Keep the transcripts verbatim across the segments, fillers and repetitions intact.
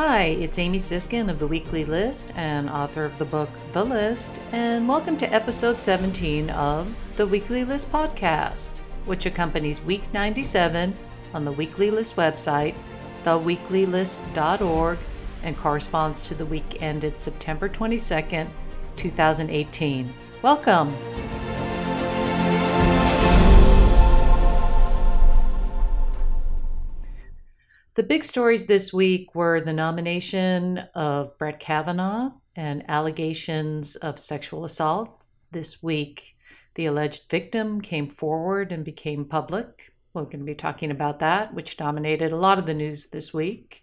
Hi, it's Amy Siskind of The Weekly List and author of the book The List, and welcome to episode seventeen of The Weekly List podcast, which accompanies week ninety-seven on the Weekly List website, the weekly list dot org, and corresponds to the week ended September twenty-second, twenty eighteen. Welcome. The big stories this week were the nomination of Brett Kavanaugh and allegations of sexual assault. This week, the alleged victim came forward and became public. We're going to be talking about that, which dominated a lot of the news this week,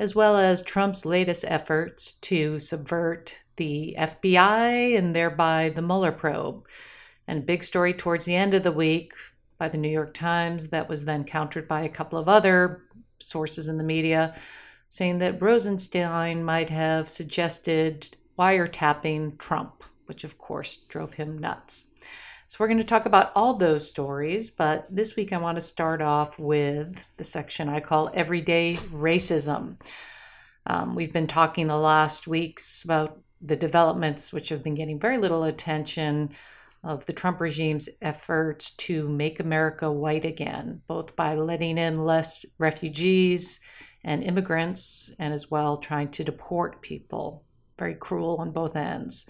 as well as Trump's latest efforts to subvert the F B I and thereby the Mueller probe. And a big story towards the end of the week by the New York Times that was then countered by a couple of other sources in the media saying that Rosenstein might have suggested wiretapping Trump, which of course drove him nuts. So we're going to talk about all those stories, but this week I want to start off with the section I call Everyday Racism. Um, we've been talking the last weeks about the developments, which have been getting very little attention, of the Trump regime's efforts to make America white again, both by letting in less refugees and immigrants, and as well trying to deport people. Very cruel on both ends.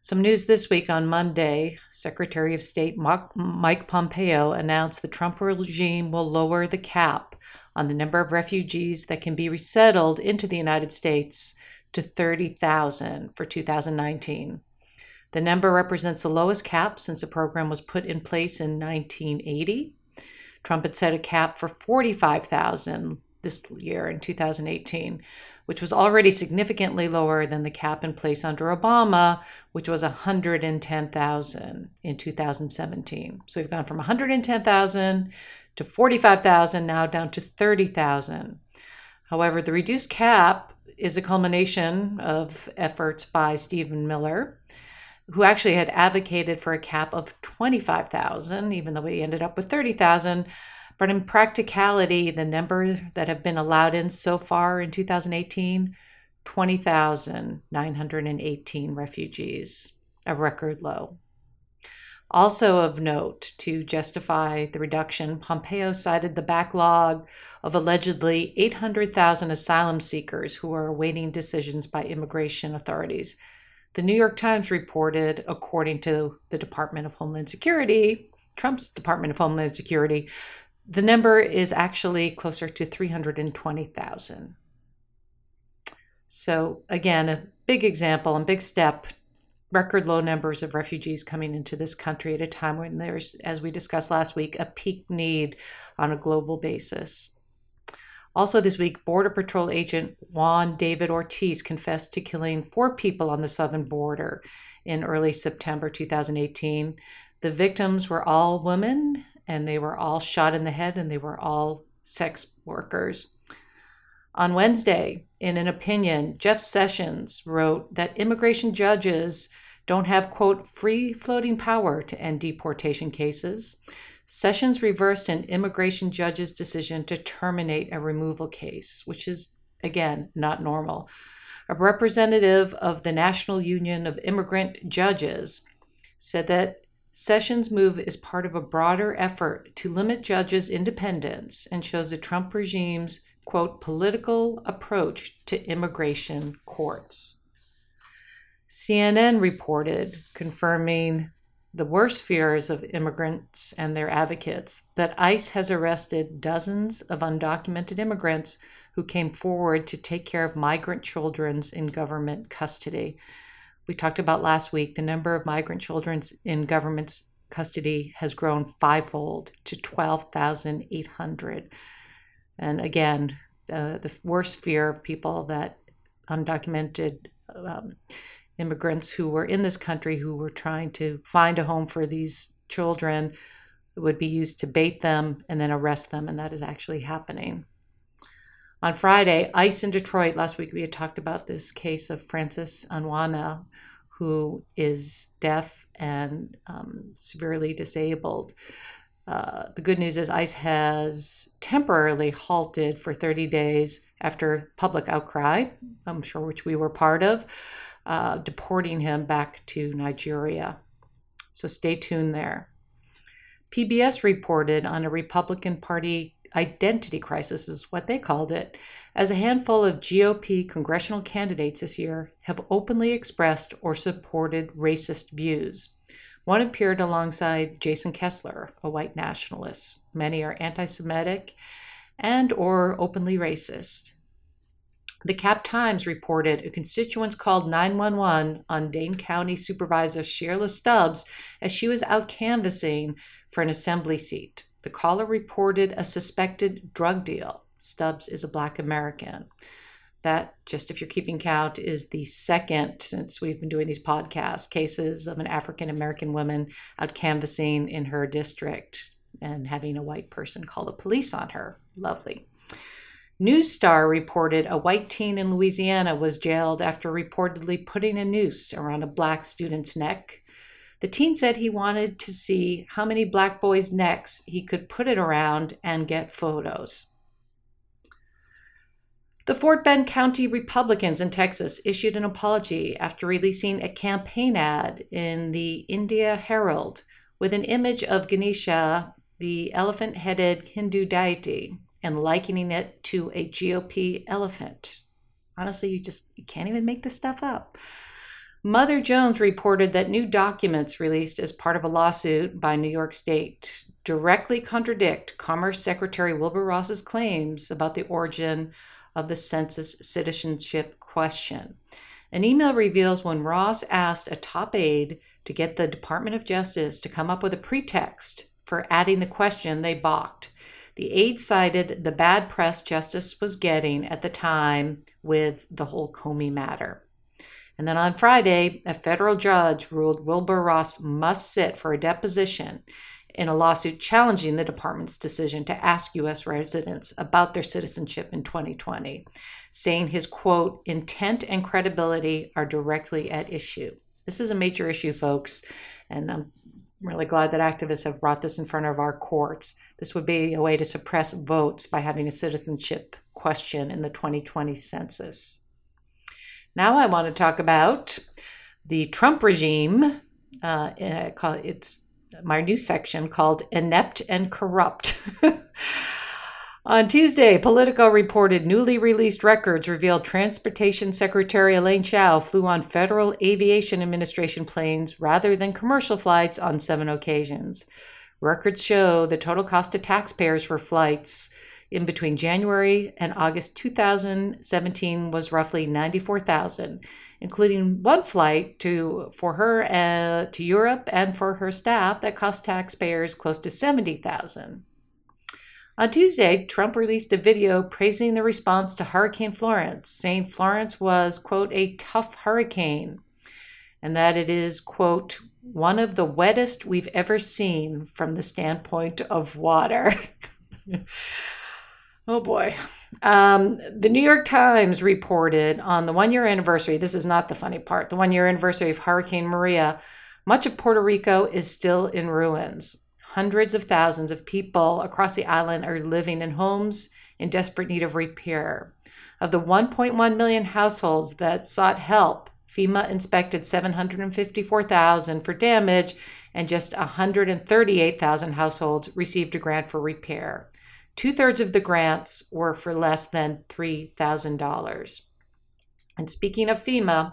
Some news this week on Monday, Secretary of State Mike Pompeo announced the Trump regime will lower the cap on the number of refugees that can be resettled into the United States to thirty thousand for two thousand nineteen. The number represents the lowest cap since the program was put in place in nineteen eighty. Trump had set a cap for forty-five thousand this year in two thousand eighteen, which was already significantly lower than the cap in place under Obama, which was one hundred ten thousand in two thousand seventeen. So we've gone from one hundred ten thousand to forty-five thousand, now down to thirty thousand. However, the reduced cap is a culmination of efforts by Stephen Miller, who actually had advocated for a cap of twenty-five thousand, even though we ended up with thirty thousand. But in practicality, the number that have been allowed in so far in two thousand eighteen, twenty thousand nine hundred eighteen refugees, a record low. Also of note, to justify the reduction, Pompeo cited the backlog of allegedly eight hundred thousand asylum seekers who are awaiting decisions by immigration authorities. The New York Times reported, according to the Department of Homeland Security, Trump's Department of Homeland Security, the number is actually closer to three hundred twenty thousand. So again, a big example and big step, record low numbers of refugees coming into this country at a time when there's, as we discussed last week, a peak need on a global basis. Also this week, Border Patrol agent Juan David Ortiz confessed to killing four people on the southern border in early September two thousand eighteen. The victims were all women, and they were all shot in the head, and they were all sex workers. On Wednesday, in an opinion, Jeff Sessions wrote that immigration judges don't have, quote, free-floating power to end deportation cases. Sessions reversed an immigration judge's decision to terminate a removal case, which is, again, not normal. A representative of the National Union of Immigrant Judges said that Sessions' move is part of a broader effort to limit judges' independence and shows the Trump regime's, quote, political approach to immigration courts. C N N reported, confirming the worst fears of immigrants and their advocates, that ICE has arrested dozens of undocumented immigrants who came forward to take care of migrant children in government custody. We talked about last week, the number of migrant children in government custody has grown fivefold to twelve thousand eight hundred. And again, uh, the worst fear of people that undocumented um, immigrants who were in this country who were trying to find a home for these children would be used to bait them and then arrest them, and that is actually happening. On Friday, ICE in Detroit, last week we had talked about this case of Francis Anwana, who is deaf and um, severely disabled. Uh, the good news is ICE has temporarily halted for thirty days after public outcry, I'm sure which we were part of, uh, deporting him back to Nigeria. So stay tuned there. P B S reported on a Republican Party identity crisis, is what they called it, as a handful of G O P congressional candidates this year have openly expressed or supported racist views. One appeared alongside Jason Kessler, a white nationalist. Many are anti-Semitic and or openly racist. The Cap Times reported a constituent called nine one one on Dane County Supervisor Sheila Stubbs as she was out canvassing for an assembly seat. The caller reported a suspected drug deal. Stubbs is a Black American. That, just if you're keeping count, is the second, since we've been doing these podcasts, cases of an African-American woman out canvassing in her district and having a white person call the police on her. Lovely. News Star reported a white teen in Louisiana was jailed after reportedly putting a noose around a Black student's neck. The teen said he wanted to see how many Black boys' necks he could put it around and get photos. The Fort Bend County Republicans in Texas issued an apology after releasing a campaign ad in the India Herald with an image of Ganesha, the elephant-headed Hindu deity, and likening it to a G O P elephant. Honestly, you just you can't even make this stuff up. Mother Jones reported that new documents released as part of a lawsuit by New York State directly contradict Commerce Secretary Wilbur Ross's claims about the origin of the census citizenship question. An email reveals when Ross asked a top aide to get the Department of Justice to come up with a pretext for adding the question, they balked. The aide cited the bad press justice was getting at the time with the whole Comey matter. And then on Friday, a federal judge ruled Wilbur Ross must sit for a deposition in a lawsuit challenging the department's decision to ask U S residents about their citizenship in twenty twenty, saying his, quote, intent and credibility are directly at issue. This is a major issue, folks, and I'm really glad that activists have brought this in front of our courts. This would be a way to suppress votes by having a citizenship question in the twenty twenty census. Now I want to talk about the Trump regime. Uh, it's my new section called Inept and Corrupt. On Tuesday, Politico reported newly released records revealed Transportation Secretary Elaine Chao flew on Federal Aviation Administration planes rather than commercial flights on seven occasions. Records show the total cost to taxpayers for flights in between January and August two thousand seventeen was roughly ninety-four thousand dollars, including one flight to for her uh, to Europe and for her staff that cost taxpayers close to seventy thousand dollars. On Tuesday, Trump released a video praising the response to Hurricane Florence, saying Florence was, quote, a tough hurricane, and that it is, quote, one of the wettest we've ever seen from the standpoint of water. Oh boy. Um, the New York Times reported on the one-year anniversary, this is not the funny part, the one-year anniversary of Hurricane Maria, much of Puerto Rico is still in ruins. Hundreds of thousands of people across the island are living in homes in desperate need of repair. Of the one point one million households that sought help, FEMA inspected seven hundred fifty-four thousand for damage, and just one hundred thirty-eight thousand households received a grant for repair. Two-thirds of the grants were for less than three thousand dollars. And speaking of FEMA,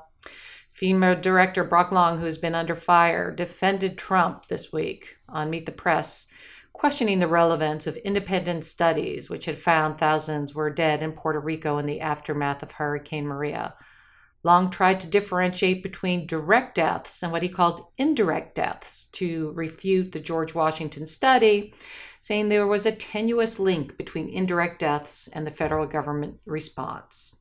FEMA Director Brock Long, who has been under fire, defended Trump this week on Meet the Press, questioning the relevance of independent studies, which had found thousands were dead in Puerto Rico in the aftermath of Hurricane Maria. Long tried to differentiate between direct deaths and what he called indirect deaths to refute the George Washington study, saying there was a tenuous link between indirect deaths and the federal government response.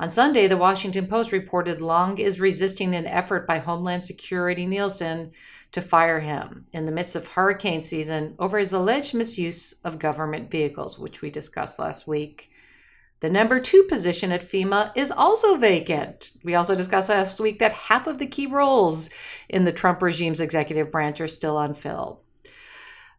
On Sunday, the Washington Post reported Long is resisting an effort by Homeland Security Nielsen to fire him in the midst of hurricane season over his alleged misuse of government vehicles, which we discussed last week. The number two position at FEMA is also vacant. We also discussed last week that half of the key roles in the Trump regime's executive branch are still unfilled.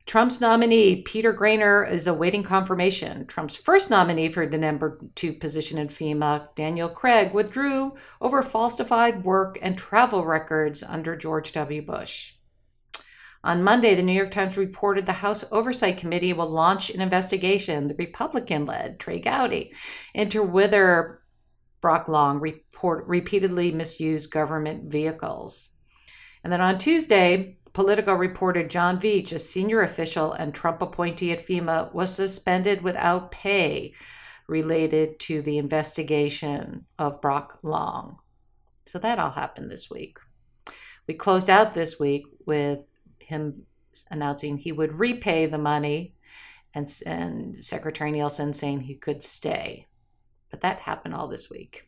Trump's nominee, Peter Grainer, is awaiting confirmation. Trump's first nominee for the number two position in FEMA, Daniel Craig, withdrew over falsified work and travel records under George W. Bush. On Monday, the New York Times reported the House Oversight Committee will launch an investigation, the Republican-led Trey Gowdy, into whether Brock Long report, repeatedly misused government vehicles. And then on Tuesday, Politico reported John Veach, a senior official and Trump appointee at FEMA, was suspended without pay related to the investigation of Brock Long. So that all happened this week. We closed out this week with him announcing he would repay the money and, and Secretary Nielsen saying he could stay. But that happened all this week.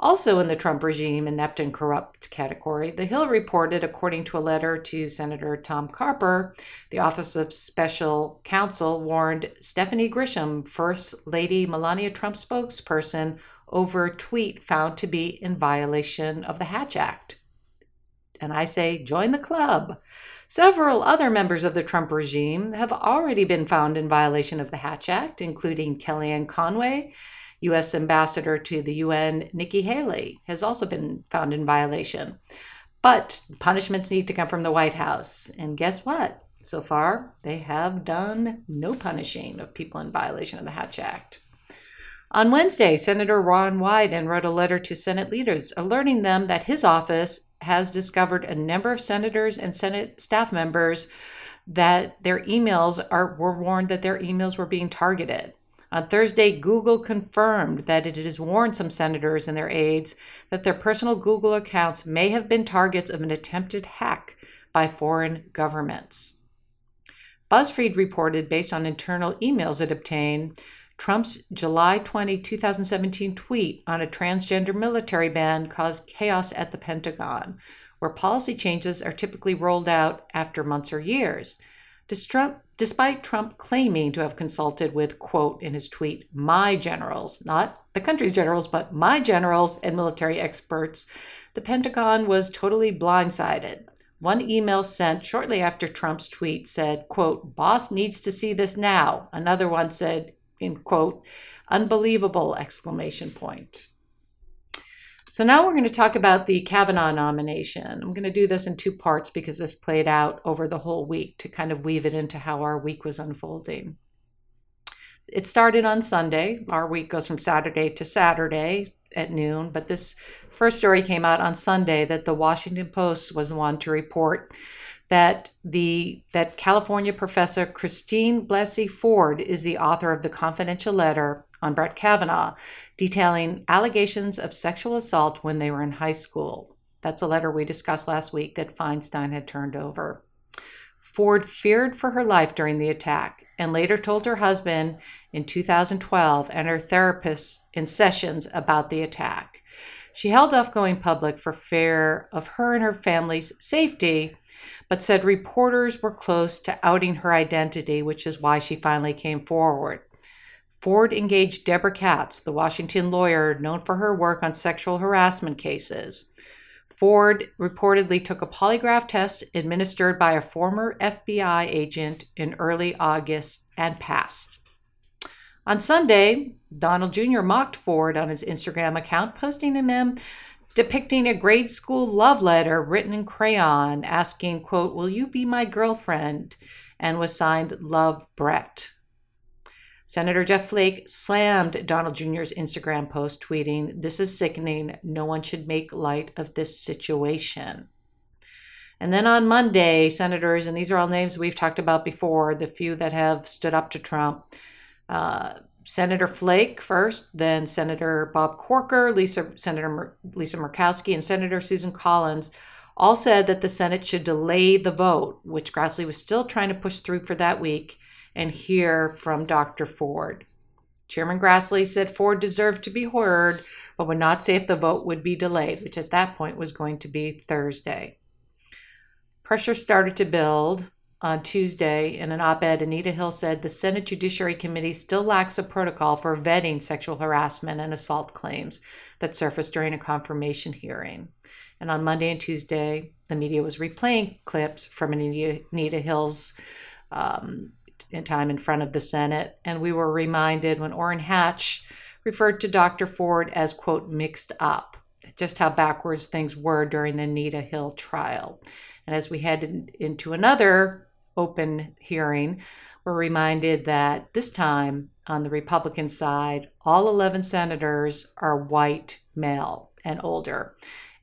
Also in the Trump regime inept and corrupt category, The Hill reported, according to a letter to Senator Tom Carper, the Office of Special Counsel warned Stephanie Grisham, First Lady Melania Trump spokesperson, over a tweet found to be in violation of the Hatch Act. And I say, join the club. Several other members of the Trump regime have already been found in violation of the Hatch Act, including Kellyanne Conway. U S Ambassador to the U N, Nikki Haley, has also been found in violation. But punishments need to come from the White House. And guess what? So far, they have done no punishing of people in violation of the Hatch Act. On Wednesday, Senator Ron Wyden wrote a letter to Senate leaders alerting them that his office has discovered a number of senators and Senate staff members that their emails are were warned that their emails were being targeted. On Thursday, Google confirmed that it has warned some senators and their aides that their personal Google accounts may have been targets of an attempted hack by foreign governments. BuzzFeed reported, based on internal emails it obtained, Trump's July twentieth, twenty seventeen tweet on a transgender military ban caused chaos at the Pentagon, where policy changes are typically rolled out after months or years. Despite Trump claiming to have consulted with, quote, in his tweet, my generals, not the country's generals, but my generals and military experts, the Pentagon was totally blindsided. One email sent shortly after Trump's tweet said, quote, boss needs to see this now. Another one said, in quote, unbelievable, exclamation point. So now we're going to talk about the Kavanaugh nomination. I'm going to do this in two parts because this played out over the whole week to kind of weave it into how our week was unfolding. It started on Sunday. Our week goes from Saturday to Saturday at noon, but this first story came out on Sunday that the Washington Post was the one to report that the that California professor Christine Blasey Ford is the author of the confidential letter on Brett Kavanaugh, detailing allegations of sexual assault when they were in high school. That's a letter we discussed last week that Feinstein had turned over. Ford feared for her life during the attack and later told her husband in two thousand twelve and her therapist in sessions about the attack. She held off going public for fear of her and her family's safety, but said reporters were close to outing her identity, which is why she finally came forward. Ford engaged Deborah Katz, the Washington lawyer known for her work on sexual harassment cases. Ford reportedly took a polygraph test administered by a former F B I agent in early August and passed. On Sunday, Donald Junior mocked Ford on his Instagram account, posting a meme depicting a grade school love letter written in crayon asking, quote, will you be my girlfriend? And was signed Love Brett. Senator Jeff Flake slammed Donald Junior's Instagram post, tweeting, this is sickening. No one should make light of this situation. And then on Monday, senators, and these are all names we've talked about before, the few that have stood up to Trump, uh, Senator Flake first, then Senator Bob Corker, Lisa, Senator Mur- Lisa Murkowski, and Senator Susan Collins all said that the Senate should delay the vote, which Grassley was still trying to push through for that week, and hear from Doctor Ford. Chairman Grassley said Ford deserved to be heard, but would not say if the vote would be delayed, which at that point was going to be Thursday. Pressure started to build on Tuesday. In an op-ed, Anita Hill said the Senate Judiciary Committee still lacks a protocol for vetting sexual harassment and assault claims that surfaced during a confirmation hearing. And on Monday and Tuesday, the media was replaying clips from Anita Hill's um, in time in front of the Senate. And we were reminded when Orrin Hatch referred to Doctor Ford as, quote, mixed up, just how backwards things were during the Anita Hill trial. And as we headed into another open hearing, we're reminded that this time on the Republican side, all eleven senators are white, male, and older.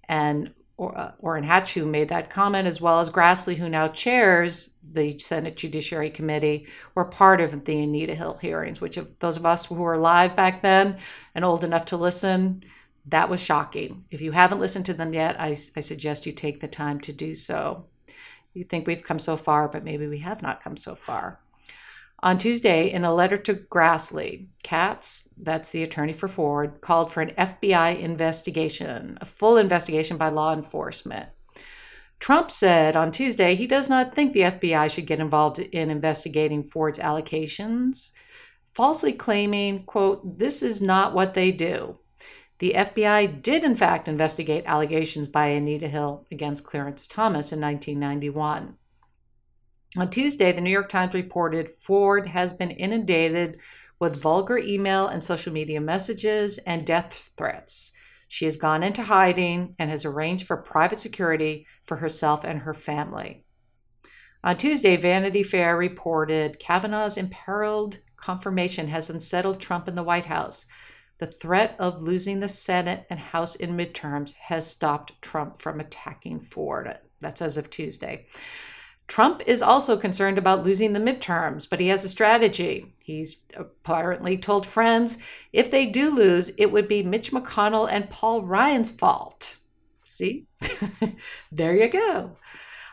And Orrin Hatch, who made that comment, as well as Grassley, who now chairs the Senate Judiciary Committee, were part of the Anita Hill hearings, which of those of us who were alive back then and old enough to listen, that was shocking. If you haven't listened to them yet, I, I suggest you take the time to do so. You think we've come so far, but maybe we have not come so far. On Tuesday, in a letter to Grassley, Katz, that's the attorney for Ford, called for an F B I investigation, a full investigation by law enforcement. Trump said on Tuesday he does not think the F B I should get involved in investigating Ford's allocations, falsely claiming, quote, this is not what they do. The F B I did, in fact, investigate allegations by Anita Hill against Clarence Thomas in nineteen ninety-one. On Tuesday, the New York Times reported Ford has been inundated with vulgar email and social media messages and death threats. She has gone into hiding and has arranged for private security for herself and her family. On Tuesday, Vanity Fair reported Kavanaugh's imperiled confirmation has unsettled Trump in the White House. The threat of losing the Senate and House in midterms has stopped Trump from attacking Ford. That's as of Tuesday. Trump is also concerned about losing the midterms, but he has a strategy. He's apparently told friends if they do lose, it would be Mitch McConnell and Paul Ryan's fault. See? There you go.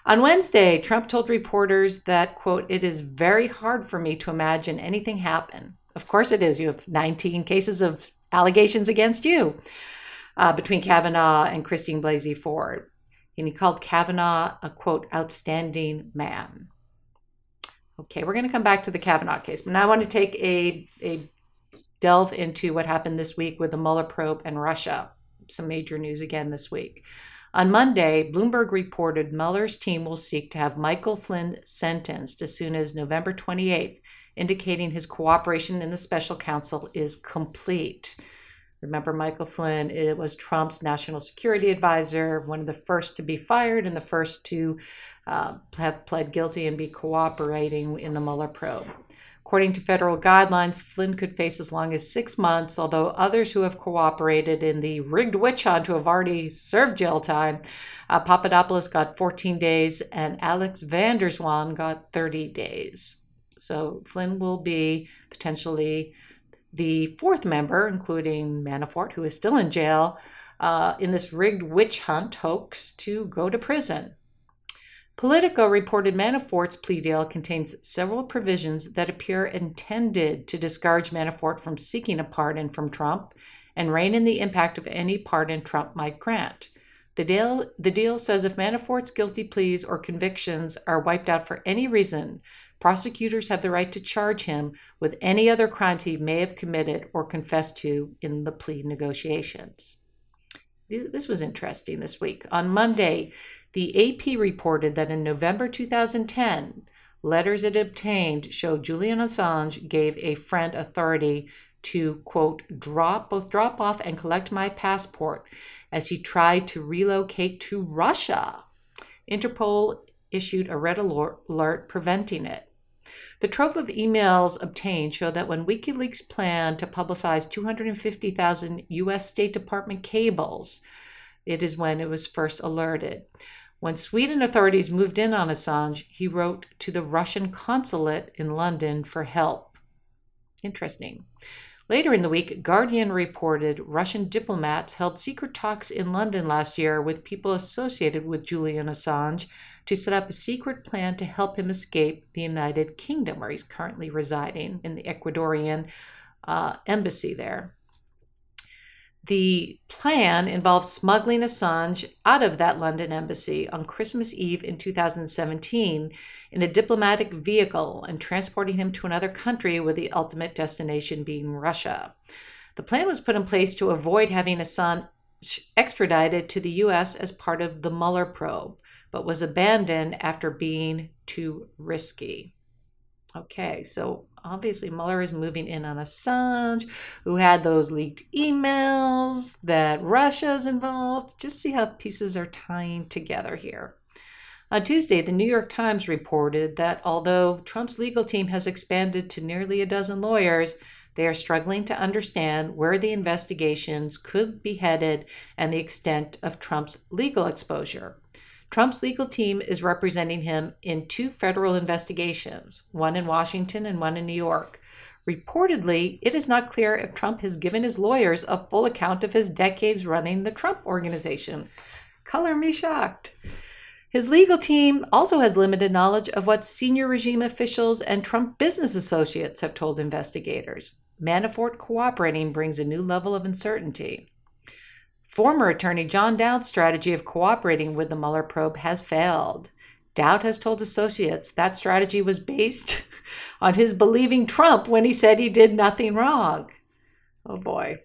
On Wednesday, Trump told reporters that, quote, it is very hard for me to imagine anything happen. Of course it is. You have nineteen cases of allegations against you uh, between Kavanaugh and Christine Blasey Ford. And he called Kavanaugh a, quote, outstanding man. Okay, we're going to come back to the Kavanaugh case, but now I want to take a, a delve into what happened this week with the Mueller probe and Russia. Some major news again this week. On Monday, Bloomberg reported Mueller's team will seek to have Michael Flynn sentenced as soon as November twenty-eighth, indicating his cooperation in the special counsel is complete. Remember, Michael Flynn, it was Trump's national security advisor, one of the first to be fired and the first to uh, have pled guilty and be cooperating in the Mueller probe. According to federal guidelines, Flynn could face as long as six months, although others who have cooperated in the rigged witch hunt who have already served jail time, uh, Papadopoulos got fourteen days and Alex van der Zwan got thirty days. So Flynn will be potentially the fourth member, including Manafort, who is still in jail, uh, in this rigged witch hunt hoax to go to prison. Politico reported Manafort's plea deal contains several provisions that appear intended to discourage Manafort from seeking a pardon from Trump and rein in the impact of any pardon Trump might grant. The deal, the deal says if Manafort's guilty pleas or convictions are wiped out for any reason, prosecutors have the right to charge him with any other crimes he may have committed or confessed to in the plea negotiations. This was interesting this week. On Monday, the A P reported that in November two thousand ten, letters it obtained show Julian Assange gave a friend authority to, quote, drop, both drop off and collect my passport as he tried to relocate to Russia. Interpol issued a red alert preventing it. The trove of emails obtained show that when WikiLeaks planned to publicize two hundred fifty thousand U S State Department cables, it is when it was first alerted. When Sweden authorities moved in on Assange, he wrote to the Russian consulate in London for help. Interesting. Later in the week, Guardian reported Russian diplomats held secret talks in London last year with people associated with Julian Assange to set up a secret plan to help him escape the United Kingdom, where he's currently residing in the Ecuadorian uh, embassy there. The plan involved smuggling Assange out of that London embassy on Christmas Eve in two thousand seventeen in a diplomatic vehicle and transporting him to another country with the ultimate destination being Russia. The plan was put in place to avoid having Assange extradited to the U S as part of the Mueller probe, but was abandoned after being too risky. Okay, so obviously Mueller is moving in on Assange, who had those leaked emails, that Russia's involved. Just see how pieces are tying together here. On Tuesday, the New York Times reported that although Trump's legal team has expanded to nearly a dozen lawyers, they are struggling to understand where the investigations could be headed and the extent of Trump's legal exposure. Trump's legal team is representing him in two federal investigations, one in Washington and one in New York. Reportedly, it is not clear if Trump has given his lawyers a full account of his decades running the Trump Organization. Color me shocked. His legal team also has limited knowledge of what senior regime officials and Trump business associates have told investigators. Manafort cooperating brings a new level of uncertainty. Former attorney John Dowd's strategy of cooperating with the Mueller probe has failed. Dowd has told associates that strategy was based on his believing Trump when he said he did nothing wrong. Oh boy.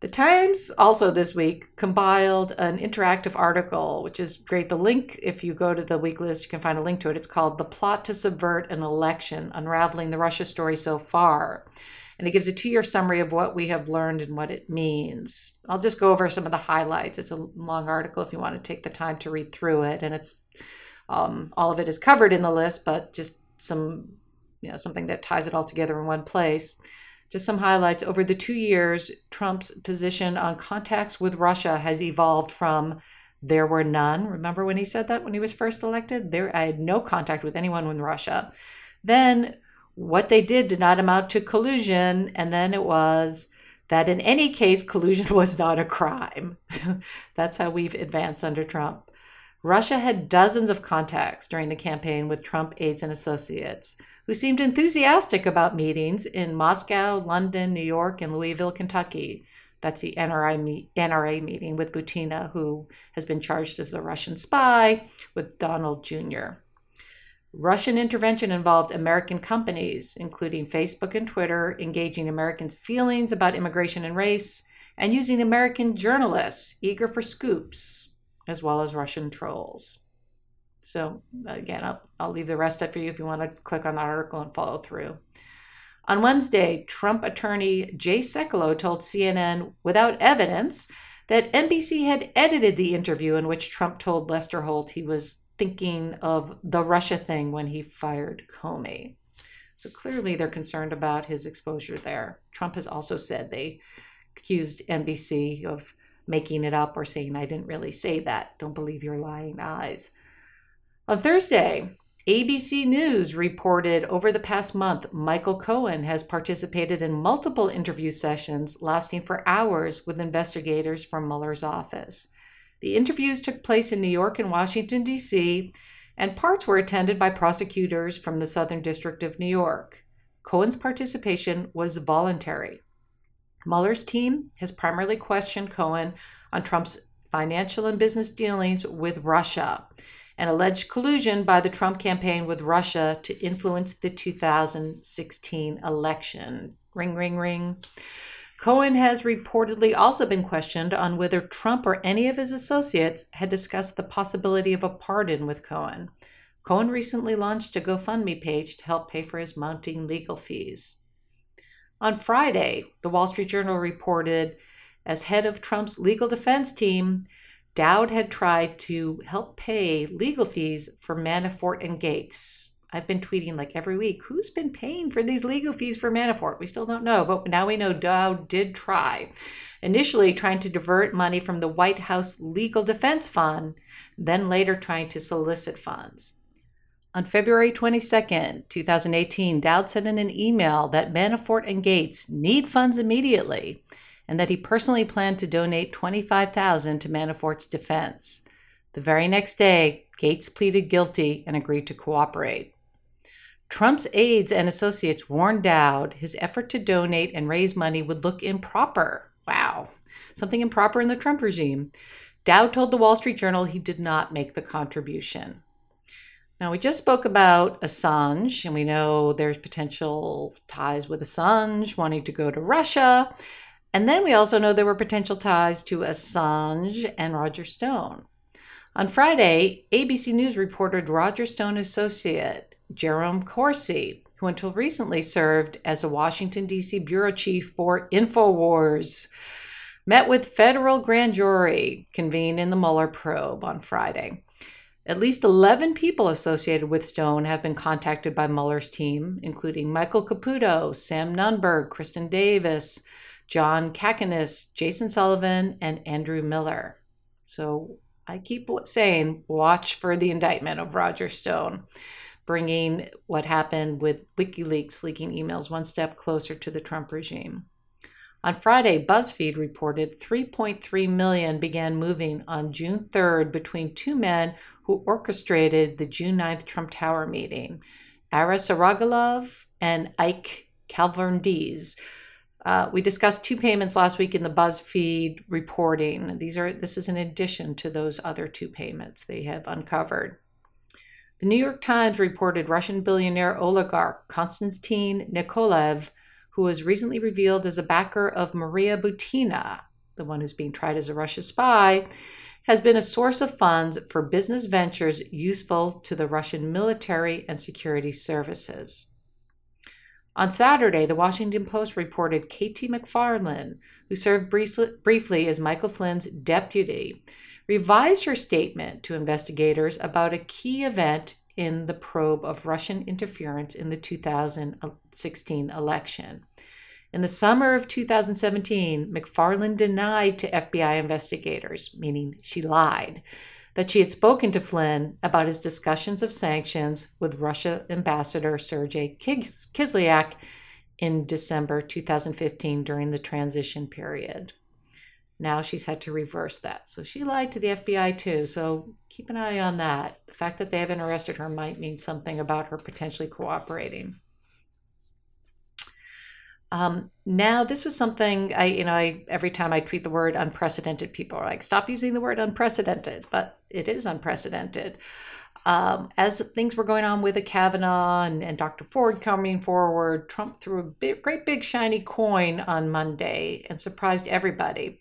The Times also this week compiled an interactive article, which is great. The link, if you go to the week list, you can find a link to it. It's called The Plot to Subvert an Election, Unraveling the Russia Story So Far. And it gives a two-year summary of what we have learned and what it means. I'll just go over some of the highlights. It's a long article if you want to take the time to read through it. And it's um, all of it is covered in the list, but just some, you know, something that ties it all together in one place. Just some highlights. Over the two years, Trump's position on contacts with Russia has evolved from there were none. Remember when he said that when he was first elected? There, I had no contact with anyone in Russia. Then what they did did not amount to collusion. And then it was that in any case, collusion was not a crime. That's how we've advanced under Trump. Russia had dozens of contacts during the campaign with Trump aides and associates, who seemed enthusiastic about meetings in Moscow, London, New York, and Louisville, Kentucky. That's the N R A, meet, N R A meeting with Butina, who has been charged as a Russian spy, with Donald Junior Russian intervention involved American companies, including Facebook and Twitter, engaging Americans' feelings about immigration and race, and using American journalists eager for scoops, as well as Russian trolls. So again, I'll, I'll leave the rest up for you if you want to click on the article and follow through. On Wednesday, Trump attorney Jay Sekulow told C N N without evidence that N B C had edited the interview in which Trump told Lester Holt he was thinking of the Russia thing when he fired Comey. So clearly they're concerned about his exposure there. Trump has also said they accused N B C of making it up or saying, I didn't really say that. Don't believe your lying eyes. On Thursday, A B C News reported over the past month, Michael Cohen has participated in multiple interview sessions lasting for hours with investigators from Mueller's office. The interviews took place in New York and Washington, D C, and parts were attended by prosecutors from the Southern District of New York. Cohen's participation was voluntary. Mueller's team has primarily questioned Cohen on Trump's financial and business dealings with Russia and alleged collusion by the Trump campaign with Russia to influence the two thousand sixteen election. Ring, ring, ring. Cohen has reportedly also been questioned on whether Trump or any of his associates had discussed the possibility of a pardon with Cohen. Cohen recently launched a GoFundMe page to help pay for his mounting legal fees. On Friday, the Wall Street Journal reported, as head of Trump's legal defense team, Dowd had tried to help pay legal fees for Manafort and Gates. I've been tweeting like every week, who's been paying for these legal fees for Manafort? We still don't know, but now we know Dowd did try. Initially trying to divert money from the White House Legal Defense Fund, then later trying to solicit funds. On February twenty-second, twenty eighteen, Dowd sent in an email that Manafort and Gates need funds immediately, and that he personally planned to donate twenty-five thousand dollars to Manafort's defense. The very next day, Gates pleaded guilty and agreed to cooperate. Trump's aides and associates warned Dowd his effort to donate and raise money would look improper. Wow, something improper in the Trump regime. Dowd told the Wall Street Journal he did not make the contribution. Now, we just spoke about Assange, and we know there's potential ties with Assange wanting to go to Russia. And then we also know there were potential ties to Assange and Roger Stone. On Friday, A B C News reported Roger Stone associate Jerome Corsi, who until recently served as a Washington, D C bureau chief for InfoWars, met with federal grand jury convened in the Mueller probe on Friday. At least eleven people associated with Stone have been contacted by Mueller's team, including Michael Caputo, Sam Nunberg, Kristen Davis, John Kakinis, Jason Sullivan, and Andrew Miller. So I keep saying, watch for the indictment of Roger Stone, bringing what happened with WikiLeaks leaking emails one step closer to the Trump regime. On Friday, BuzzFeed reported three point three million dollars began moving on June third between two men who orchestrated the June ninth Trump Tower meeting, Aris Aragalov and Ike Calverndez. Uh, we discussed two payments last week in the BuzzFeed reporting. These are this is in addition to those other two payments they have uncovered. The New York Times reported Russian billionaire oligarch Konstantin Nikolev, who was recently revealed as a backer of Maria Butina, the one who's being tried as a Russia spy, has been a source of funds for business ventures useful to the Russian military and security services. On Saturday, the Washington Post reported Katie McFarland, who served briefly as Michael Flynn's deputy, revised her statement to investigators about a key event in the probe of Russian interference in the two thousand sixteen election. In the summer of two thousand seventeen, McFarland denied to F B I investigators, meaning she lied, that she had spoken to Flynn about his discussions of sanctions with Russia Ambassador Sergei Kislyak in December two thousand fifteen during the transition period. Now she's had to reverse that. So she lied to the F B I too, so keep an eye on that. The fact that they haven't arrested her might mean something about her potentially cooperating. Um, now this was something I, you know, I, every time I tweet the word unprecedented, people are like, stop using the word unprecedented, but it is unprecedented. Um, as things were going on with the Kavanaugh and, and Doctor Ford coming forward, Trump threw a big, great big shiny coin on Monday and surprised everybody.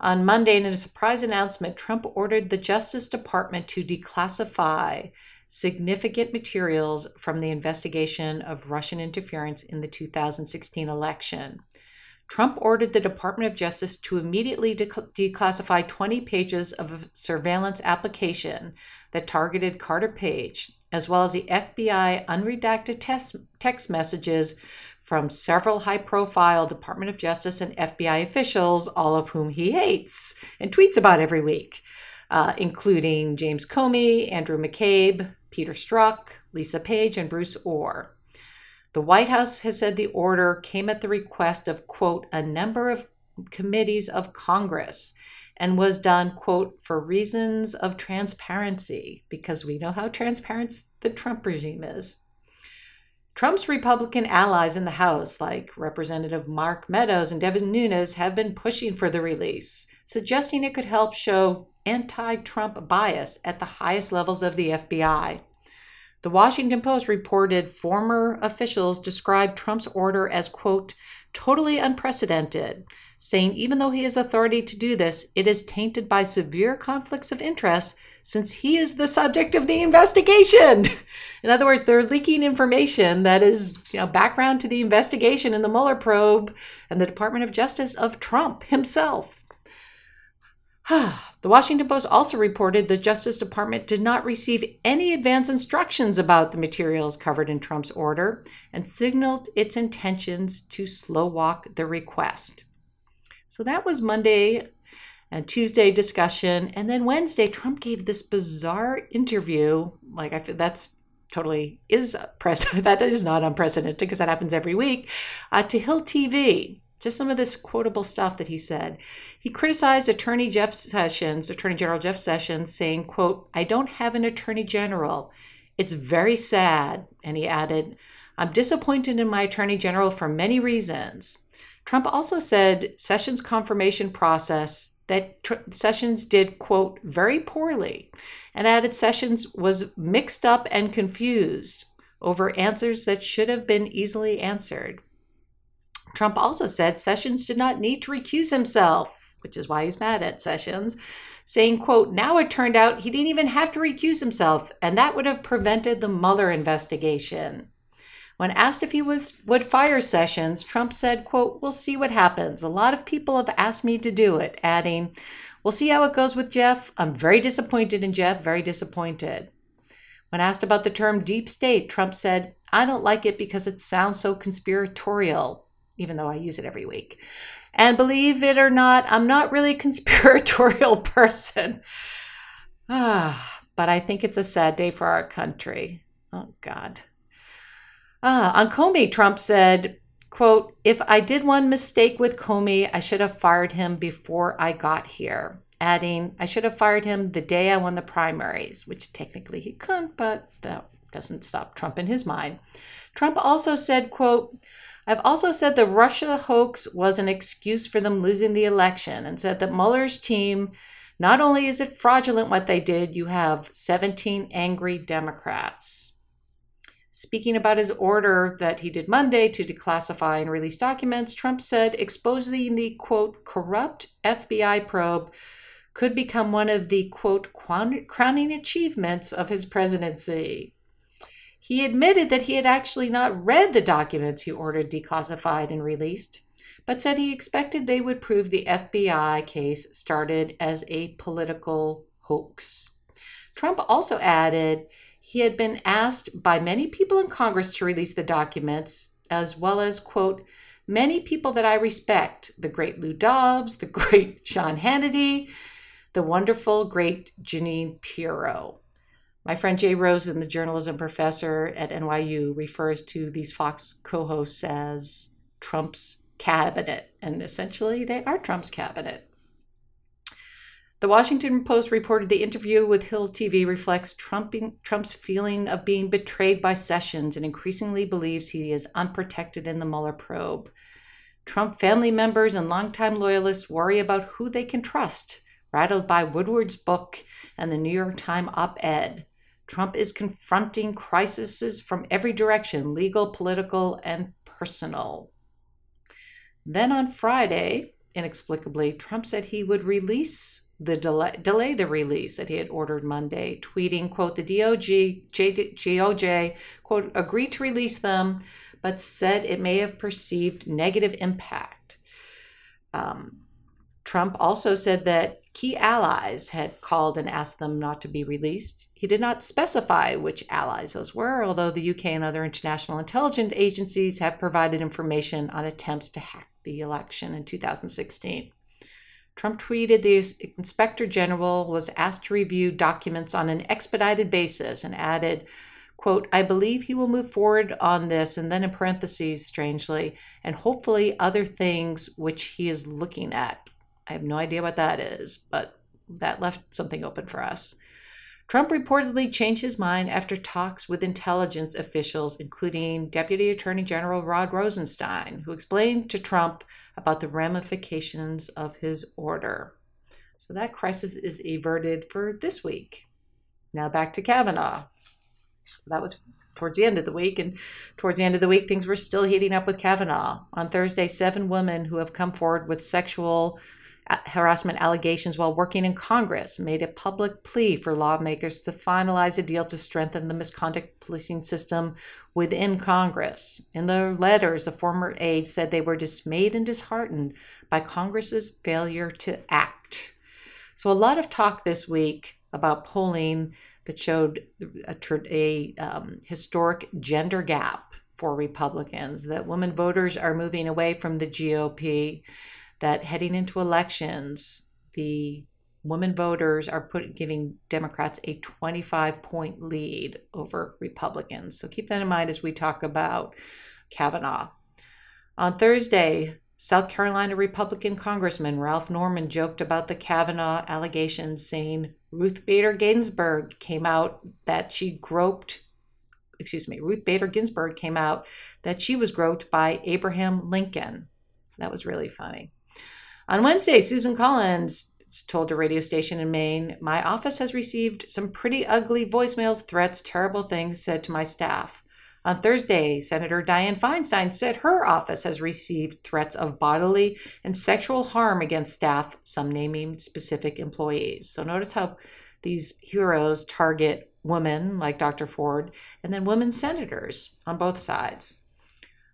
On Monday, in a surprise announcement, Trump ordered the Justice Department to declassify significant materials from the investigation of Russian interference in the two thousand sixteen election. Trump ordered the Department of Justice to immediately declassify twenty pages of surveillance application that targeted Carter Page, as well as the F B I unredacted test, text messages from several high-profile Department of Justice and F B I officials, all of whom he hates and tweets about every week, uh, including James Comey, Andrew McCabe, Peter Strzok, Lisa Page, and Bruce Orr. The White House has said the order came at the request of, quote, a number of committees of Congress and was done, quote, for reasons of transparency, because we know how transparent the Trump regime is. Trump's Republican allies in the House, like Representative Mark Meadows and Devin Nunes, have been pushing for the release, suggesting it could help show anti-Trump bias at the highest levels of the F B I. The Washington Post reported former officials described Trump's order as, quote, totally unprecedented, saying even though he has authority to do this, it is tainted by severe conflicts of interest since he is the subject of the investigation. In other words, they're leaking information that is, you know, background to the investigation in the Mueller probe and the Department of Justice of Trump himself. The Washington Post also reported the Justice Department did not receive any advance instructions about the materials covered in Trump's order and signaled its intentions to slow walk the request. So that was Monday and Tuesday discussion. And then Wednesday, Trump gave this bizarre interview. Like, I that's totally is precedent. That is not unprecedented because that happens every week uh, to Hill T V. Just some of this quotable stuff that he said. He criticized Attorney Jeff Sessions, Attorney General Jeff Sessions, saying, quote, I don't have an attorney general. It's very sad. And he added, I'm disappointed in my attorney general for many reasons. Trump also said Sessions' confirmation process that tr- Sessions did, quote, very poorly, and added Sessions was mixed up and confused over answers that should have been easily answered. Trump also said Sessions did not need to recuse himself, which is why he's mad at Sessions, saying, quote, now it turned out he didn't even have to recuse himself, and that would have prevented the Mueller investigation. When asked if he was, would fire Sessions, Trump said, quote, we'll see what happens. A lot of people have asked me to do it, adding, we'll see how it goes with Jeff. I'm very disappointed in Jeff, very disappointed. When asked about the term deep state, Trump said, I don't like it because it sounds so conspiratorial, even though I use it every week. And believe it or not, I'm not really a conspiratorial person. Ah, but I think it's a sad day for our country. Oh, God. Uh, on Comey, Trump said, quote, if I did one mistake with Comey, I should have fired him before I got here, adding, I should have fired him the day I won the primaries, which technically he couldn't, but that doesn't stop Trump in his mind. Trump also said, quote, I've also said the Russia hoax was an excuse for them losing the election, and said that Mueller's team, not only is it fraudulent what they did, you have seventeen angry Democrats. Speaking about his order that he did Monday to declassify and release documents, Trump said exposing the, quote, corrupt F B I probe could become one of the, quote, crowning achievements of his presidency. He admitted that he had actually not read the documents he ordered declassified and released, but said he expected they would prove the F B I case started as a political hoax. Trump also added he had been asked by many people in Congress to release the documents, as well as, quote, many people that I respect, the great Lou Dobbs, the great Sean Hannity, the wonderful, great Jeanine Pirro. My friend Jay Rosen, the journalism professor at N Y U, refers to these Fox co-hosts as Trump's cabinet, and essentially they are Trump's cabinet. The Washington Post reported the interview with Hill T V reflects Trumping, Trump's feeling of being betrayed by Sessions and increasingly believes he is unprotected in the Mueller probe. Trump family members and longtime loyalists worry about who they can trust, rattled by Woodward's book and the New York Times op-ed. Trump is confronting crises from every direction, legal, political, and personal. Then on Friday, inexplicably, Trump said he would release the delay, delay the release that he had ordered Monday, tweeting, quote, the D O J, quote, agreed to release them, but said it may have perceived negative impact. Um, Trump also said that key allies had called and asked them not to be released. He did not specify which allies those were, although the U K and other international intelligence agencies have provided information on attempts to hack the election in two thousand sixteen. Trump tweeted the Inspector General was asked to review documents on an expedited basis and added, quote, I believe he will move forward on this, and then in parentheses, strangely, and hopefully other things which he is looking at. I have no idea what that is, but that left something open for us. Trump reportedly changed his mind after talks with intelligence officials, including Deputy Attorney General Rod Rosenstein, who explained to Trump about the ramifications of his order. So that crisis is averted for this week. Now back to Kavanaugh. So that was towards the end of the week, and towards the end of the week, things were still heating up with Kavanaugh. On Thursday, seven women who have come forward with sexual harassment allegations while working in Congress made a public plea for lawmakers to finalize a deal to strengthen the misconduct policing system within Congress. In their letters, the former aides said they were dismayed and disheartened by Congress's failure to act. So a lot of talk this week about polling that showed a, a um, historic gender gap for Republicans, that women voters are moving away from the G O P, that heading into elections, the women voters are put, giving Democrats a twenty-five point lead over Republicans. So keep that in mind as we talk about Kavanaugh. On Thursday, South Carolina Republican Congressman Ralph Norman joked about the Kavanaugh allegations, saying Ruth Bader Ginsburg came out that she groped, excuse me, Ruth Bader Ginsburg came out that she was groped by Abraham Lincoln. That was really funny. On Wednesday, Susan Collins told a radio station in Maine, my office has received some pretty ugly voicemails, threats, terrible things said to my staff. On Thursday, Senator Dianne Feinstein said her office has received threats of bodily and sexual harm against staff, some naming specific employees. So notice how these heroes target women like Doctor Ford and then women senators on both sides.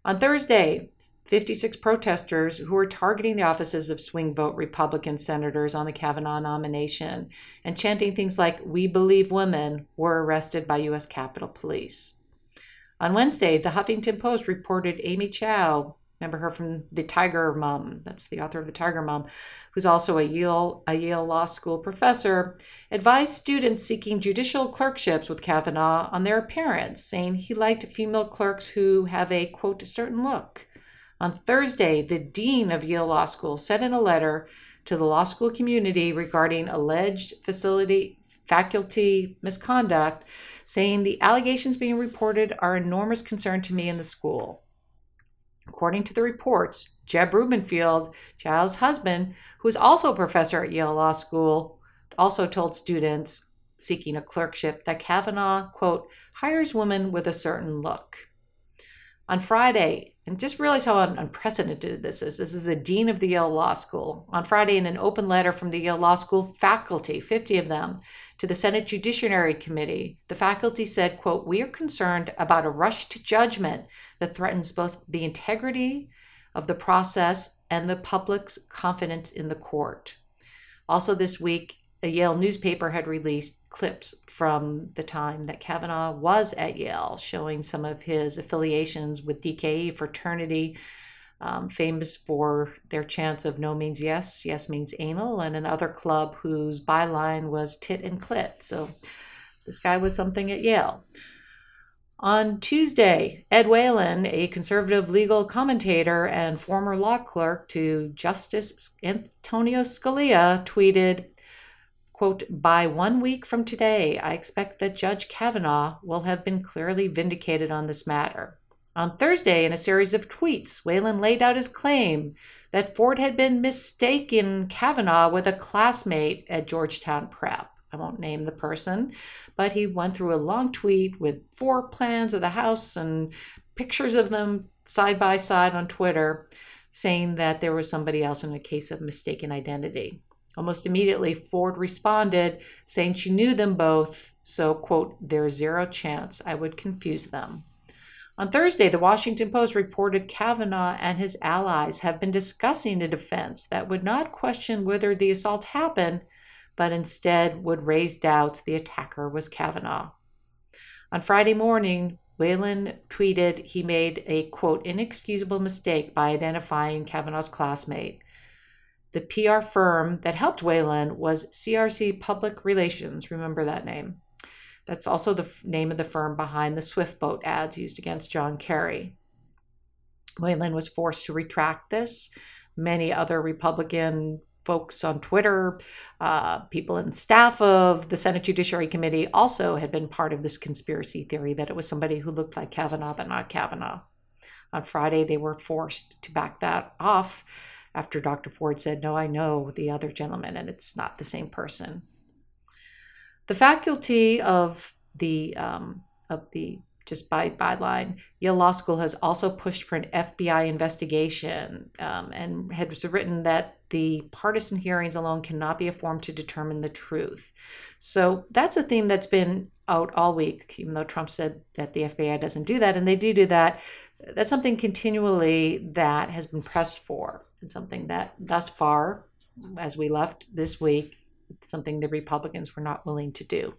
On Thursday, fifty-six protesters who were targeting the offices of swing vote Republican senators on the Kavanaugh nomination and chanting things like, "We believe women," were arrested by U S Capitol Police. On Wednesday, the Huffington Post reported Amy Chao, remember her from The Tiger Mom, that's the author of The Tiger Mom, who's also a Yale, a Yale Law School professor, advised students seeking judicial clerkships with Kavanaugh on their appearance, saying he liked female clerks who have a, quote, certain look. On Thursday, the dean of Yale Law School sent in a letter to the law school community regarding alleged facility faculty misconduct, saying the allegations being reported are enormous concern to me and the school. According to the reports, Jeb Rubenfield, Chow's husband, who is also a professor at Yale Law School, also told students seeking a clerkship that Kavanaugh, quote, hires women with a certain look. On Friday, and just realize how unprecedented this is. This is the dean of the Yale Law School. On Friday, in an open letter from the Yale Law School faculty, fifty of them, to the Senate Judiciary Committee, the faculty said, quote, "We are concerned about a rush to judgment that threatens both the integrity of the process and the public's confidence in the court." Also this week, a Yale newspaper had released clips from the time that Kavanaugh was at Yale, showing some of his affiliations with D K E fraternity, um, famous for their chants of "no means yes, yes means anal," and another club whose byline was "tit and clit." So this guy was something at Yale. On Tuesday, Ed Whelan, a conservative legal commentator and former law clerk to Justice Antonio Scalia, tweeted, quote, "By one week from today, I expect that Judge Kavanaugh will have been clearly vindicated on this matter." On Thursday, in a series of tweets, Whelan laid out his claim that Ford had been mistaken Kavanaugh with a classmate at Georgetown Prep. I won't name the person, but he went through a long tweet with four plans of the house and pictures of them side by side on Twitter, saying that there was somebody else in a case of mistaken identity. Almost immediately, Ford responded, saying she knew them both, so, quote, "There's zero chance I would confuse them." On Thursday, the Washington Post reported Kavanaugh and his allies have been discussing a defense that would not question whether the assault happened, but instead would raise doubts the attacker was Kavanaugh. On Friday morning, Whelan tweeted he made a, quote, "inexcusable mistake" by identifying Kavanaugh's classmate. The P R firm that helped Whelan was C R C Public Relations. Remember that name. That's also the f- name of the firm behind the Swift boat ads used against John Kerry. Whelan was forced to retract this. Many other Republican folks on Twitter, uh, people and staff of the Senate Judiciary Committee also had been part of this conspiracy theory that it was somebody who looked like Kavanaugh but not Kavanaugh. On Friday, they were forced to back that off after Doctor Ford said, "No, I know the other gentleman, and it's not the same person." The faculty of the, um, of the just by byline, Yale Law School has also pushed for an F B I investigation um, and had written that the partisan hearings alone cannot be a form to determine the truth. So that's a theme that's been out all week, even though Trump said that the F B I doesn't do that, and they do do that. That's something continually that has been pressed for, and something that thus far, as we left this week, something the Republicans were not willing to do.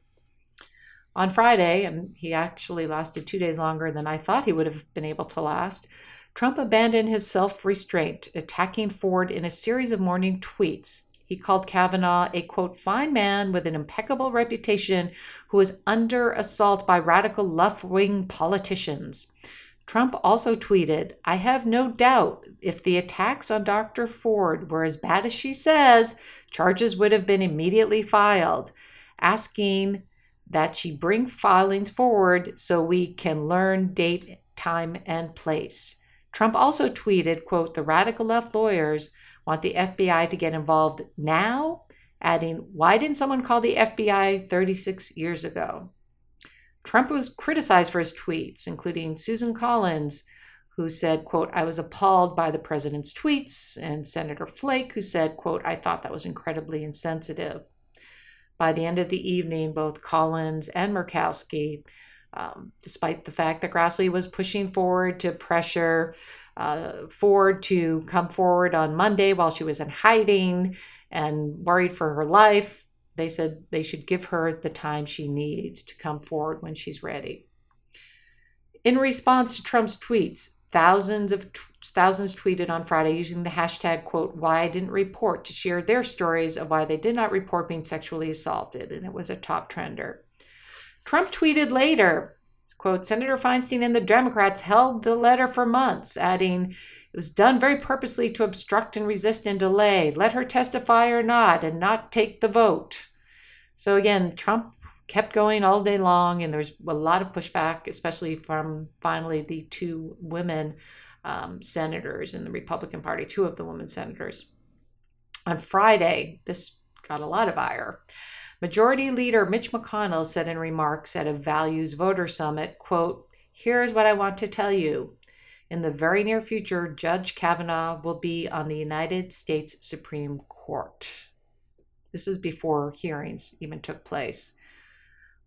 On Friday, and he actually lasted two days longer than I thought he would have been able to last, Trump abandoned his self-restraint, attacking Ford in a series of morning tweets. He called Kavanaugh a, quote, "fine man with an impeccable reputation who is under assault by radical left-wing politicians." Trump also tweeted, "I have no doubt if the attacks on Doctor Ford were as bad as she says, charges would have been immediately filed," asking that she bring filings forward so we can learn date, time, and place. Trump also tweeted, quote, "The radical left lawyers want the F B I to get involved now," adding, "Why didn't someone call the F B I thirty-six years ago?" Trump was criticized for his tweets, including Susan Collins, who said, quote, I was appalled by the president's tweets, and Senator Flake, who said, quote, I thought that was incredibly insensitive. By the end of the evening, both Collins and Murkowski, um, despite the fact that Grassley was pushing forward to pressure uh, Ford to come forward on Monday while she was in hiding and worried for her life, they said they should give her the time she needs to come forward when she's ready. In response to Trump's tweets, Thousands of t- thousands tweeted on Friday using the hashtag, quote, why I didn't report, to share their stories of why they did not report being sexually assaulted. And it was a top trender. Trump tweeted later, quote, Senator Feinstein and the Democrats held the letter for months, adding, it was done very purposely to obstruct and resist and delay. Let her testify or not, and not take the vote. So again, Trump kept going all day long, and there's a lot of pushback, especially from finally the two women um, senators in the Republican Party, two of the women senators. On Friday, this got a lot of ire. Majority Leader Mitch McConnell said in remarks at a Values Voter Summit, quote, here's what I want to tell you. In the very near future, Judge Kavanaugh will be on the United States Supreme Court. This is before hearings even took place.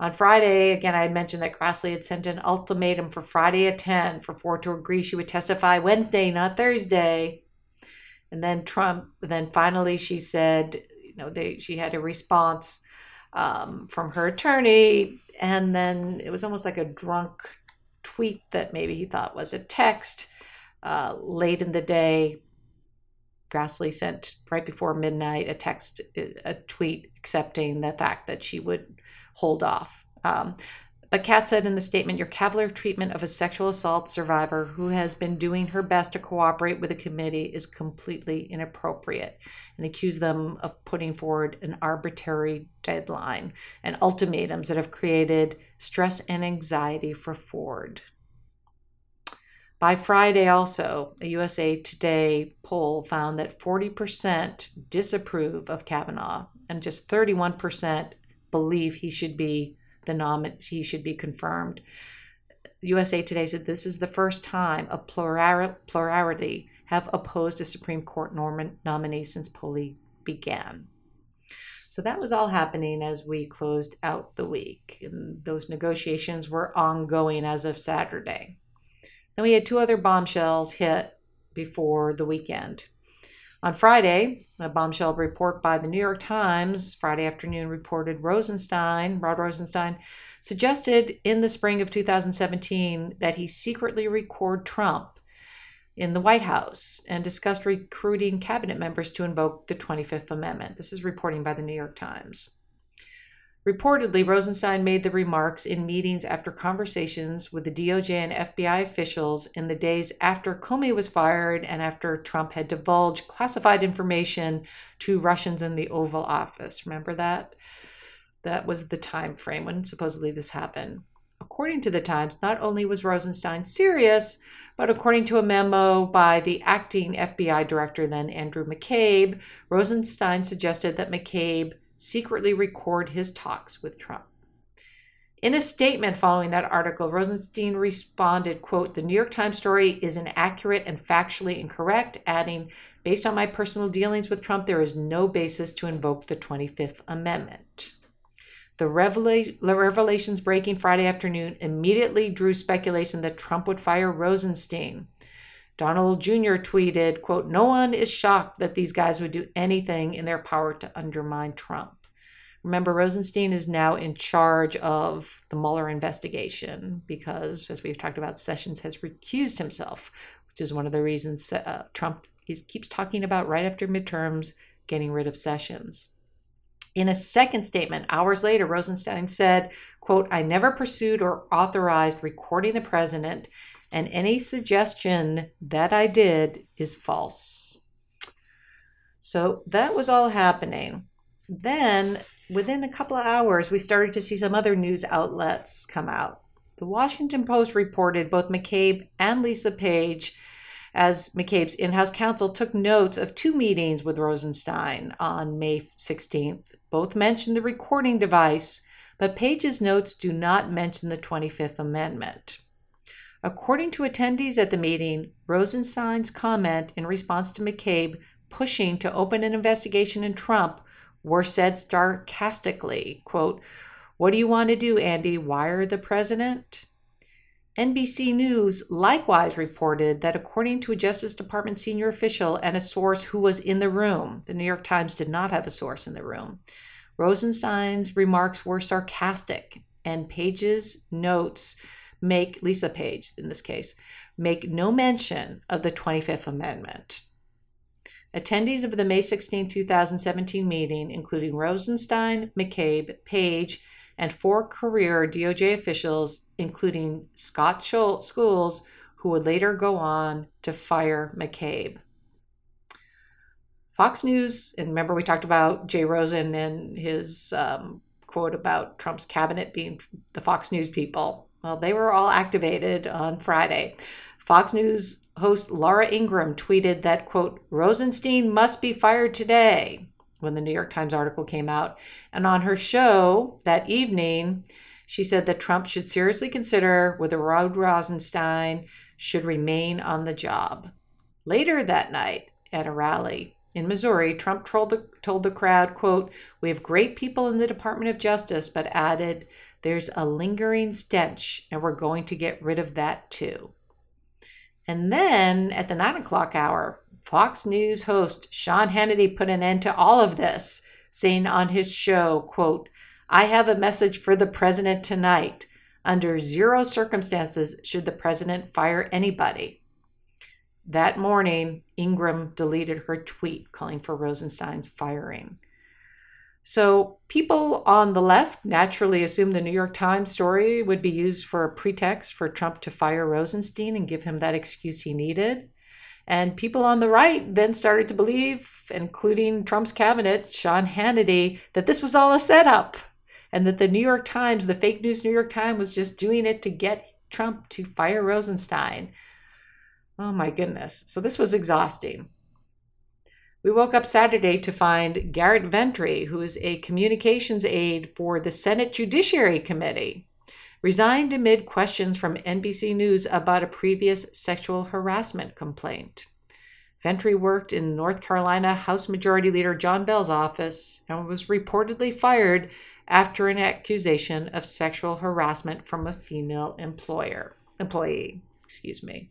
On Friday, again, I had mentioned that Grassley had sent an ultimatum for Friday at ten for Ford to agree she would testify Wednesday, not Thursday. And then Trump, then finally she said, you know, they, she had a response um, from her attorney. And then it was almost like a drunk tweet that maybe he thought was a text. Uh, late in the day, Grassley sent right before midnight a text, a tweet accepting the fact that she would hold off. Um, but Katz said in the statement, your cavalier treatment of a sexual assault survivor who has been doing her best to cooperate with the committee is completely inappropriate, and accused them of putting forward an arbitrary deadline and ultimatums that have created stress and anxiety for Ford. By Friday also, a U S A Today poll found that forty percent disapprove of Kavanaugh and just thirty-one percent believe he should be the nominee, he should be confirmed. U S A Today said this is the first time a plural, plurality have opposed a Supreme Court norm, nominee since polling began. So that was all happening as we closed out the week. And those negotiations were ongoing as of Saturday. Then we had two other bombshells hit before the weekend. On Friday, a bombshell report by the New York Times Friday afternoon reported Rosenstein, Rod Rosenstein, suggested in the spring of two thousand seventeen that he secretly record Trump in the White House and discussed recruiting cabinet members to invoke the twenty-fifth Amendment. This is reporting by the New York Times. Reportedly, Rosenstein made the remarks in meetings after conversations with the D O J and F B I officials in the days after Comey was fired and after Trump had divulged classified information to Russians in the Oval Office. Remember that? That was the time frame when supposedly this happened. According to the Times, not only was Rosenstein serious, but according to a memo by the acting F B I director, then Andrew McCabe, Rosenstein suggested that McCabe secretly record his talks with Trump. In a statement following that article, Rosenstein responded, quote, the New York Times story is inaccurate and factually incorrect, adding, based on my personal dealings with Trump, there is no basis to invoke the twenty-fifth Amendment. The revela- revelations breaking Friday afternoon immediately drew speculation that Trump would fire Rosenstein. Donald Junior tweeted, quote, no one is shocked that these guys would do anything in their power to undermine Trump. Remember, Rosenstein is now in charge of the Mueller investigation because, as we've talked about, Sessions has recused himself, which is one of the reasons uh, Trump is, keeps talking about right after midterms getting rid of Sessions. In a second statement, hours later, Rosenstein said, quote, I never pursued or authorized recording the president, and any suggestion that I did is false. So that was all happening. Then, within a couple of hours, we started to see some other news outlets come out. The Washington Post reported both McCabe and Lisa Page, as McCabe's in-house counsel, took notes of two meetings with Rosenstein on May sixteenth. Both mentioned the recording device, but Page's notes do not mention the twenty-fifth Amendment. According to attendees at the meeting, Rosenstein's comment in response to McCabe pushing to open an investigation in Trump were said sarcastically, quote, "What do you want to do, Andy? Wire the president?" N B C News likewise reported that according to a Justice Department senior official and a source who was in the room, the New York Times did not have a source in the room, Rosenstein's remarks were sarcastic, and Page's notes make, Lisa Page in this case, make no mention of the twenty-fifth Amendment. Attendees of the May sixteenth, twenty seventeen meeting, including Rosenstein, McCabe, Page, and four career D O J officials, including Scott Schultz, who would later go on to fire McCabe. Fox News, and remember we talked about Jay Rosen and his um, quote about Trump's cabinet being the Fox News people. Well, they were all activated on Friday. Fox News host Laura Ingraham tweeted that, quote, "Rosenstein must be fired today," when the New York Times article came out. And on her show that evening, she said that Trump should seriously consider whether Rod Rosenstein should remain on the job. Later that night at a rally in Missouri, Trump told the, told the crowd, quote, "We have great people in the Department of Justice," but added, "There's a lingering stench, and we're going to get rid of that too." And then at the nine o'clock hour, Fox News host Sean Hannity put an end to all of this, saying on his show, quote, "I have a message for the president tonight. Under zero circumstances should the president fire anybody." That morning, Ingraham deleted her tweet calling for Rosenstein's firing. So people on the left naturally assumed the New York Times story would be used for a pretext for Trump to fire Rosenstein and give him that excuse he needed. And people on the right then started to believe, including Trump's cabinet, Sean Hannity, that this was all a setup and that the New York Times, the fake news New York Times, was just doing it to get Trump to fire Rosenstein. Oh my goodness. So this was exhausting. We woke up Saturday to find Garrett Ventry, who is a communications aide for the Senate Judiciary Committee, resigned amid questions from N B C News about a previous sexual harassment complaint. Ventry worked in North Carolina House Majority Leader John Bell's office and was reportedly fired after an accusation of sexual harassment from a female employer, employee. Excuse me.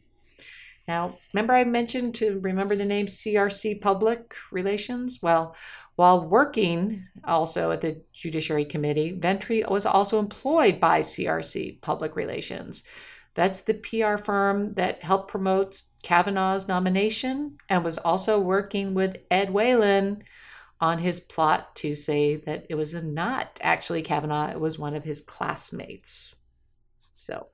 Now, remember I mentioned to remember the name C R C Public Relations? Well, while working also at the Judiciary Committee, Ventry was also employed by C R C Public Relations. That's the P R firm that helped promote Kavanaugh's nomination and was also working with Ed Whelan on his plot to say that it was not actually Kavanaugh, it was one of his classmates. So,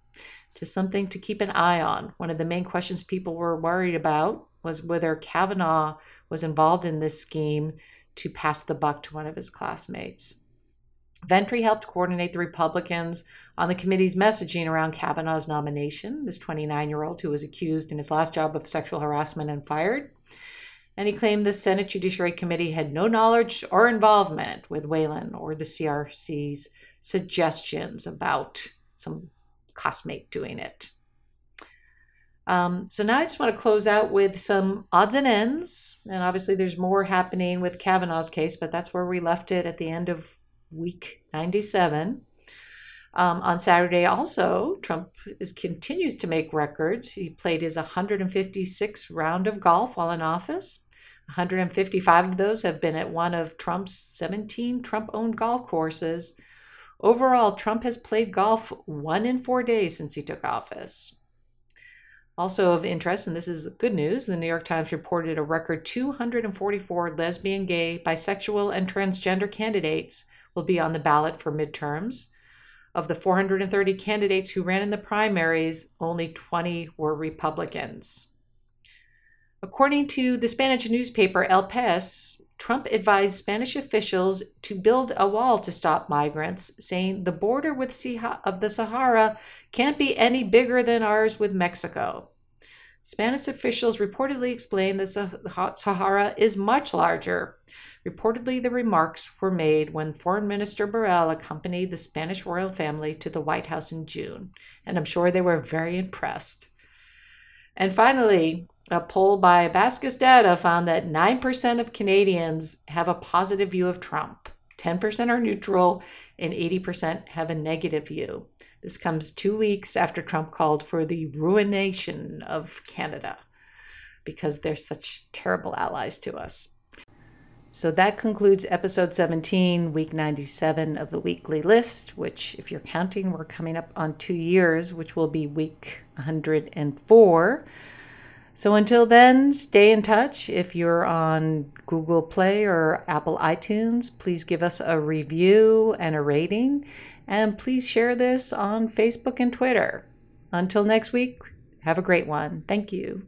just something to keep an eye on. One of the main questions people were worried about was whether Kavanaugh was involved in this scheme to pass the buck to one of his classmates. Ventry helped coordinate the Republicans on the committee's messaging around Kavanaugh's nomination, this twenty-nine-year-old who was accused in his last job of sexual harassment and fired. And he claimed the Senate Judiciary Committee had no knowledge or involvement with Whelan or the C R C's suggestions about some classmate doing it. Um, so now I just want to close out with some odds and ends. And obviously there's more happening with Kavanaugh's case, but that's where we left it at the end of week ninety-seven. Um, on Saturday also, Trump is, continues to make records. He played his one hundred fifty-sixth round of golf while in office. one hundred fifty-five of those have been at one of Trump's seventeen Trump-owned golf courses. Overall, Trump has played golf one in four days since he took office. Also of interest, and this is good news, the New York Times reported a record two hundred forty-four lesbian, gay, bisexual, and transgender candidates will be on the ballot for midterms. Of the four hundred thirty candidates who ran in the primaries, only twenty were Republicans. According to the Spanish newspaper El País, Trump advised Spanish officials to build a wall to stop migrants, saying the border with of the Sahara can't be any bigger than ours with Mexico. Spanish officials reportedly explained that the Sahara is much larger. Reportedly, the remarks were made when Foreign Minister Borrell accompanied the Spanish royal family to the White House in June, and I'm sure they were very impressed. And finally, a poll by Abascus Data found that nine percent of Canadians have a positive view of Trump, ten percent are neutral, and eighty percent have a negative view. This comes two weeks after Trump called for the ruination of Canada because they're such terrible allies to us. So that concludes episode seventeen, week ninety-seven of the weekly list, which, if you're counting, we're coming up on two years, which will be week one hundred four. So until then, stay in touch. If you're on Google Play or Apple iTunes, please give us a review and a rating. And please share this on Facebook and Twitter. Until next week, have a great one. Thank you.